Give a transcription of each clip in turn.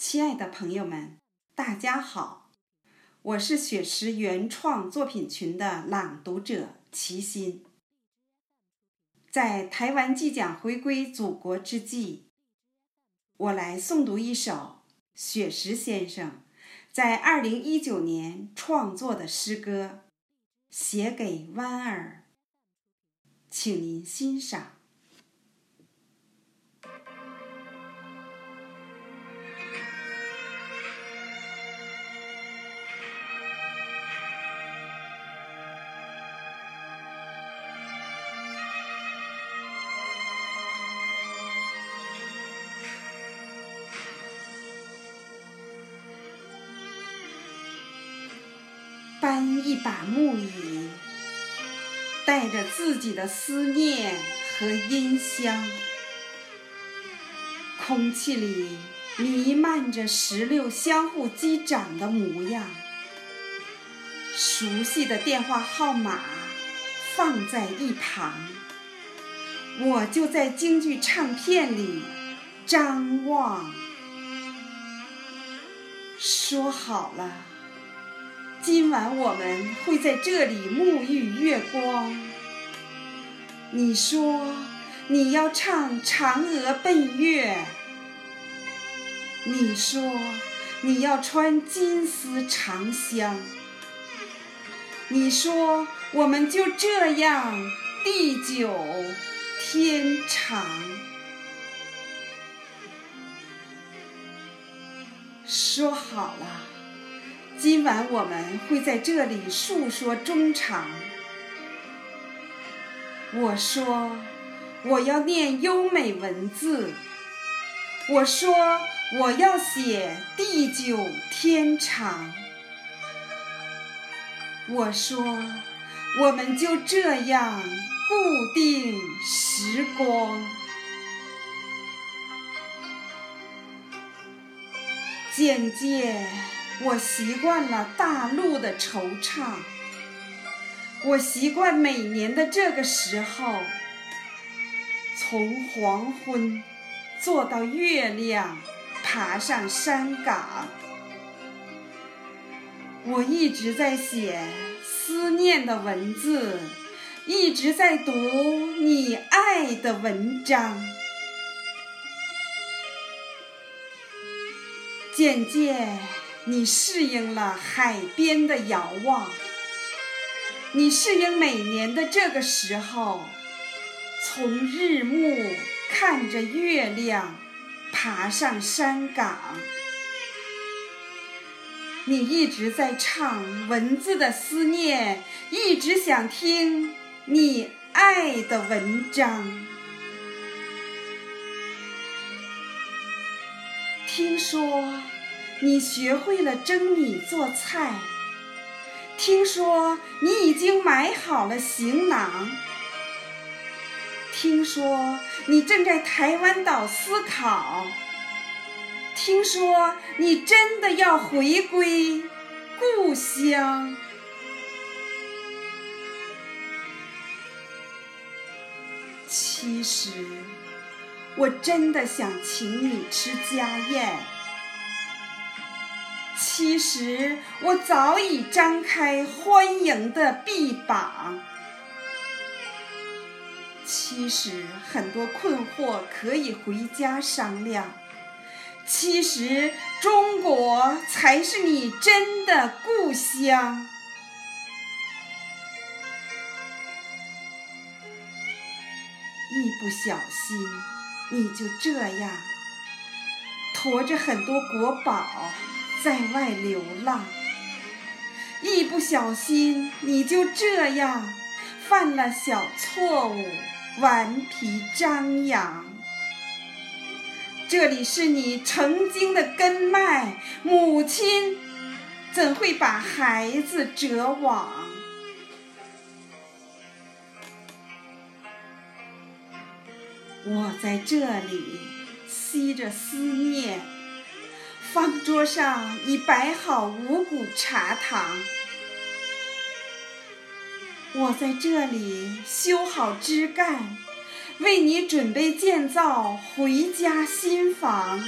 亲爱的朋友们，大家好，我是雪石原创作品群的朗读者齐心。在台湾纪奖回归祖国之际，我来诵读一首雪石先生在2019年创作的诗歌《写给湾儿》，请您欣赏。搬一把木椅，带着自己的思念和音箱，空气里弥漫着石榴相互击掌的模样，熟悉的电话号码放在一旁，我就在京剧唱片里张望。说好了，今晚我们会在这里沐浴月光。你说你要唱《嫦娥奔月》，你说你要穿金丝长香，你说我们就这样地久天长。说好了，今晚我们会在这里述说衷肠。我说我要念优美文字，我说我要写地久天长，我说我们就这样固定时光。渐渐我习惯了大陆的惆怅，我习惯每年的这个时候，从黄昏坐到月亮爬上山岗。我一直在写思念的文字，一直在读你爱的文章。渐渐你适应了海边的遥望，你适应每年的这个时候，从日暮看着月亮爬上山岗。你一直在唱文字的思念，一直想听你爱的文章。听说你学会了蒸米做菜，听说你已经买好了行囊，听说你正在台湾岛思考，听说你真的要回归故乡。其实，我真的想请你吃家宴。其实我早已张开欢迎的臂膀。其实很多困惑可以回家商量。其实中国才是你真的故乡。一不小心，你就这样驮着很多国宝在外流浪，一不小心你就这样犯了小错误，顽皮张扬。这里是你曾经的根脉，母亲怎会把孩子折往？我在这里吸着思念，方桌上已摆好五谷茶糖，我在这里修好枝干，为你准备建造回家新房。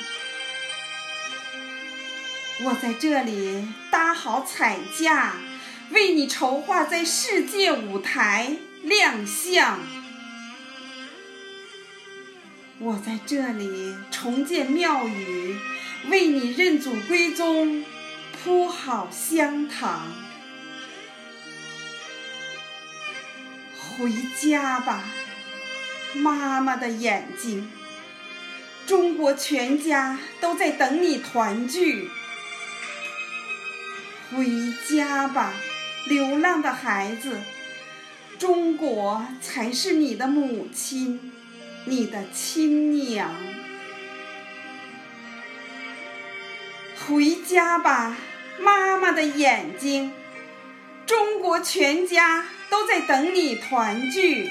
我在这里搭好彩架，为你筹划在世界舞台亮相。我在这里重建庙宇，为你认祖归宗铺好香堂。回家吧，妈妈的眼睛，中国全家都在等你团聚。回家吧，流浪的孩子，中国才是你的母亲，你的亲娘。回家吧，妈妈的眼睛，中国全家都在等你团聚。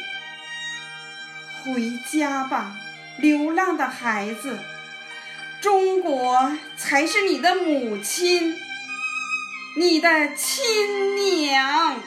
回家吧，流浪的孩子，中国才是你的母亲，你的亲娘。